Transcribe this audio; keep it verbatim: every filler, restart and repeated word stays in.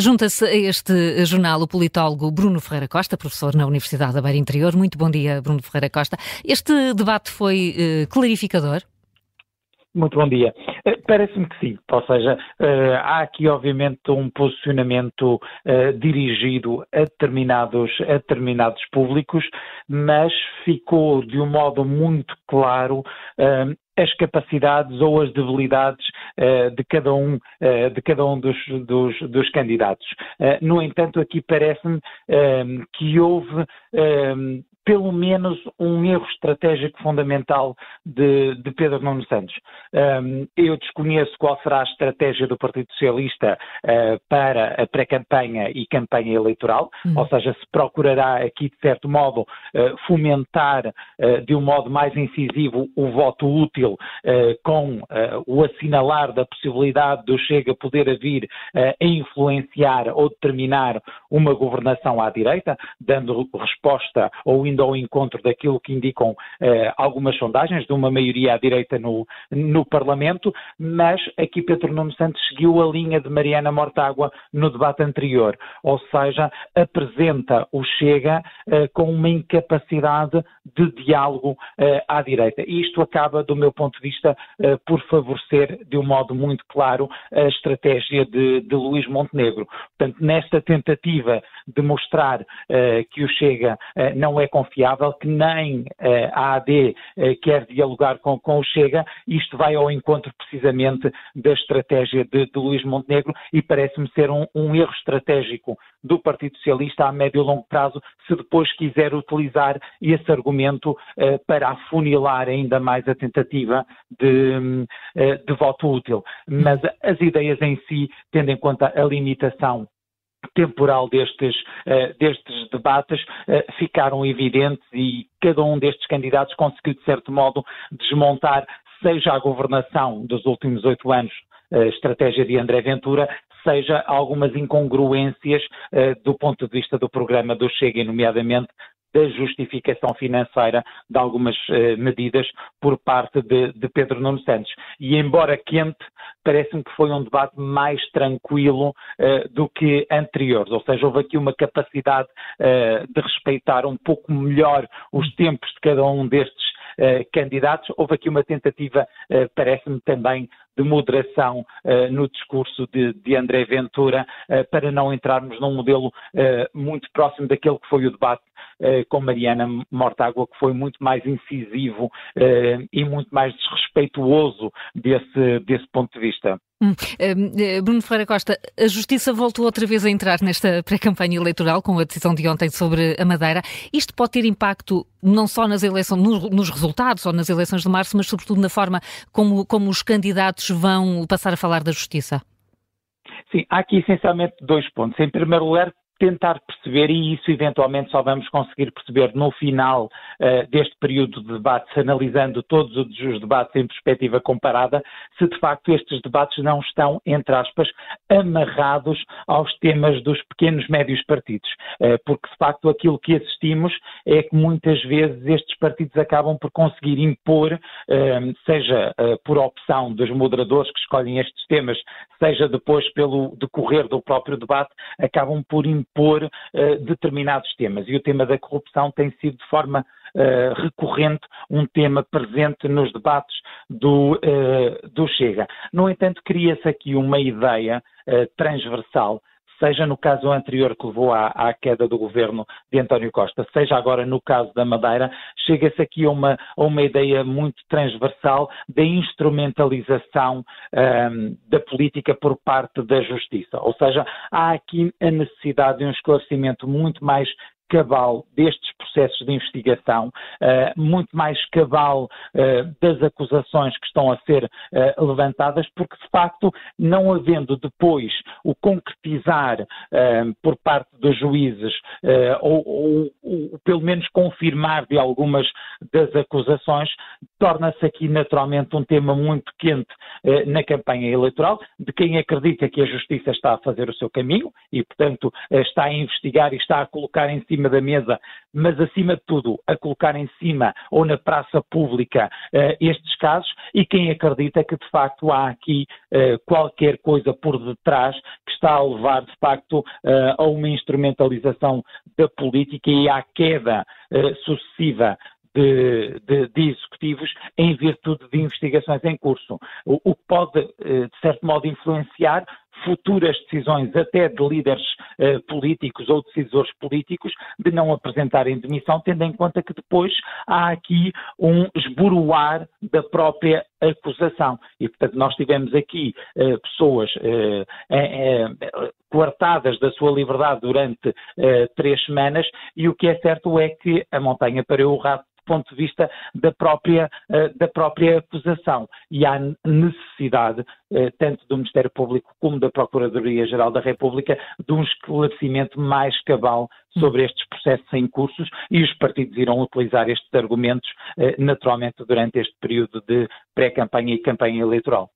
Junta-se a este jornal o politólogo Bruno Ferreira Costa, professor na Universidade da Beira Interior. Muito bom dia, Bruno Ferreira Costa. Este debate foi eh, clarificador? Muito bom dia. Parece-me que sim, ou seja, há aqui obviamente um posicionamento dirigido a determinados, a determinados públicos, mas ficou de um modo muito claro as capacidades ou as debilidades uh, de cada um, uh, de cada um dos, dos, dos candidatos. Uh, no entanto, aqui parece-me uh, que houve uh, pelo menos um erro estratégico fundamental de, de Pedro Nuno Santos. Uh, eu desconheço qual será a estratégia do Partido Socialista uh, para a pré-campanha e campanha eleitoral, uhum. ou seja, se procurará aqui, de certo modo, uh, fomentar uh, de um modo mais incisivo o voto útil Uh, com uh, o assinalar da possibilidade do Chega poder vir uh, a influenciar ou determinar uma governação à direita, dando resposta ou indo ao encontro daquilo que indicam uh, algumas sondagens de uma maioria à direita no, no Parlamento, mas aqui Pedro Nuno Santos seguiu a linha de Mariana Mortágua no debate anterior, ou seja, apresenta o Chega uh, com uma incapacidade de diálogo uh, à direita. E isto acaba, do meu ponto de vista, uh, por favorecer de um modo muito claro a estratégia de, de Luís Montenegro. Portanto, nesta tentativa de mostrar uh, que o Chega uh, não é confiável, que nem uh, a AD uh, quer dialogar com, com o Chega, isto vai ao encontro precisamente da estratégia de, de Luís Montenegro e parece-me ser um, um erro estratégico do Partido Socialista a médio e longo prazo, se depois quiser utilizar esse argumento uh, para afunilar ainda mais a tentativa De, de voto útil, mas as ideias em si, tendo em conta a limitação temporal destes, destes debates, ficaram evidentes e cada um destes candidatos conseguiu, de certo modo, desmontar, seja a governação dos últimos oito anos, a estratégia de André Ventura, seja algumas incongruências do ponto de vista do programa do Chega, nomeadamente da justificação financeira de algumas uh, medidas por parte de, de Pedro Nuno Santos. E embora quente, parece-me que foi um debate mais tranquilo uh, do que anteriores, ou seja, houve aqui uma capacidade uh, de respeitar um pouco melhor os tempos de cada um destes uh, candidatos. Houve aqui uma tentativa, uh, parece-me também, de moderação uh, no discurso de, de André Ventura, uh, para não entrarmos num modelo uh, muito próximo daquele que foi o debate uh, com Mariana Mortágua, que foi muito mais incisivo uh, e muito mais desrespeituoso desse, desse ponto de vista. Hum. Uh, Bruno Ferreira Costa, a Justiça voltou outra vez a entrar nesta pré-campanha eleitoral com a decisão de ontem sobre a Madeira. Isto pode ter impacto não só nas eleições, no, nos resultados ou nas eleições de março, mas sobretudo na forma como, como os candidatos vão passar a falar da justiça? Sim, há aqui essencialmente dois pontos. Em primeiro lugar, tentar perceber, e isso eventualmente só vamos conseguir perceber no final uh, deste período de debates, analisando todos os debates em perspectiva comparada, se de facto estes debates não estão, entre aspas, amarrados aos temas dos pequenos médios partidos, uh, porque de facto aquilo que assistimos é que muitas vezes estes partidos acabam por conseguir impor, uh, seja uh, por opção dos moderadores que escolhem estes temas, seja depois pelo decorrer do próprio debate, acabam por impor por uh, determinados temas, e o tema da corrupção tem sido de forma Uh, recorrente, um tema presente nos debates do, uh, do Chega. No entanto, cria-se aqui uma ideia uh, transversal, seja no caso anterior que levou à, à queda do governo de António Costa, seja agora no caso da Madeira, chega-se aqui a uma, a uma ideia muito transversal da instrumentalização um, da política por parte da justiça. Ou seja, há aqui a necessidade de um esclarecimento muito mais cabal destes processos de investigação, uh, muito mais cabal uh, das acusações que estão a ser uh, levantadas, porque de facto, não havendo depois o concretizar uh, por parte dos juízes uh, ou, ou, ou pelo menos confirmar de algumas das acusações, torna-se aqui naturalmente um tema muito quente uh, na campanha eleitoral, de quem acredita que a justiça está a fazer o seu caminho e portanto uh, está a investigar e está a colocar em cima cima da mesa, mas acima de tudo a colocar em cima ou na praça pública uh, estes casos, e quem acredita que de facto há aqui uh, qualquer coisa por detrás que está a levar de facto uh, a uma instrumentalização da política e à queda uh, sucessiva De, de, de executivos em virtude de investigações em curso, o, o que pode, de certo modo, influenciar futuras decisões até de líderes eh, políticos ou decisores políticos de não apresentarem demissão, tendo em conta que depois há aqui um esboroar da própria acusação. E, portanto, nós tivemos aqui eh, pessoas eh, eh, coartadas da sua liberdade durante eh, três semanas, e o que é certo é que a montanha parou o rato do ponto de vista da própria, da própria acusação, e há necessidade, tanto do Ministério Público como da Procuradoria-Geral da República, de um esclarecimento mais cabal sobre estes processos em cursos, e os partidos irão utilizar estes argumentos naturalmente durante este período de pré-campanha e campanha eleitoral.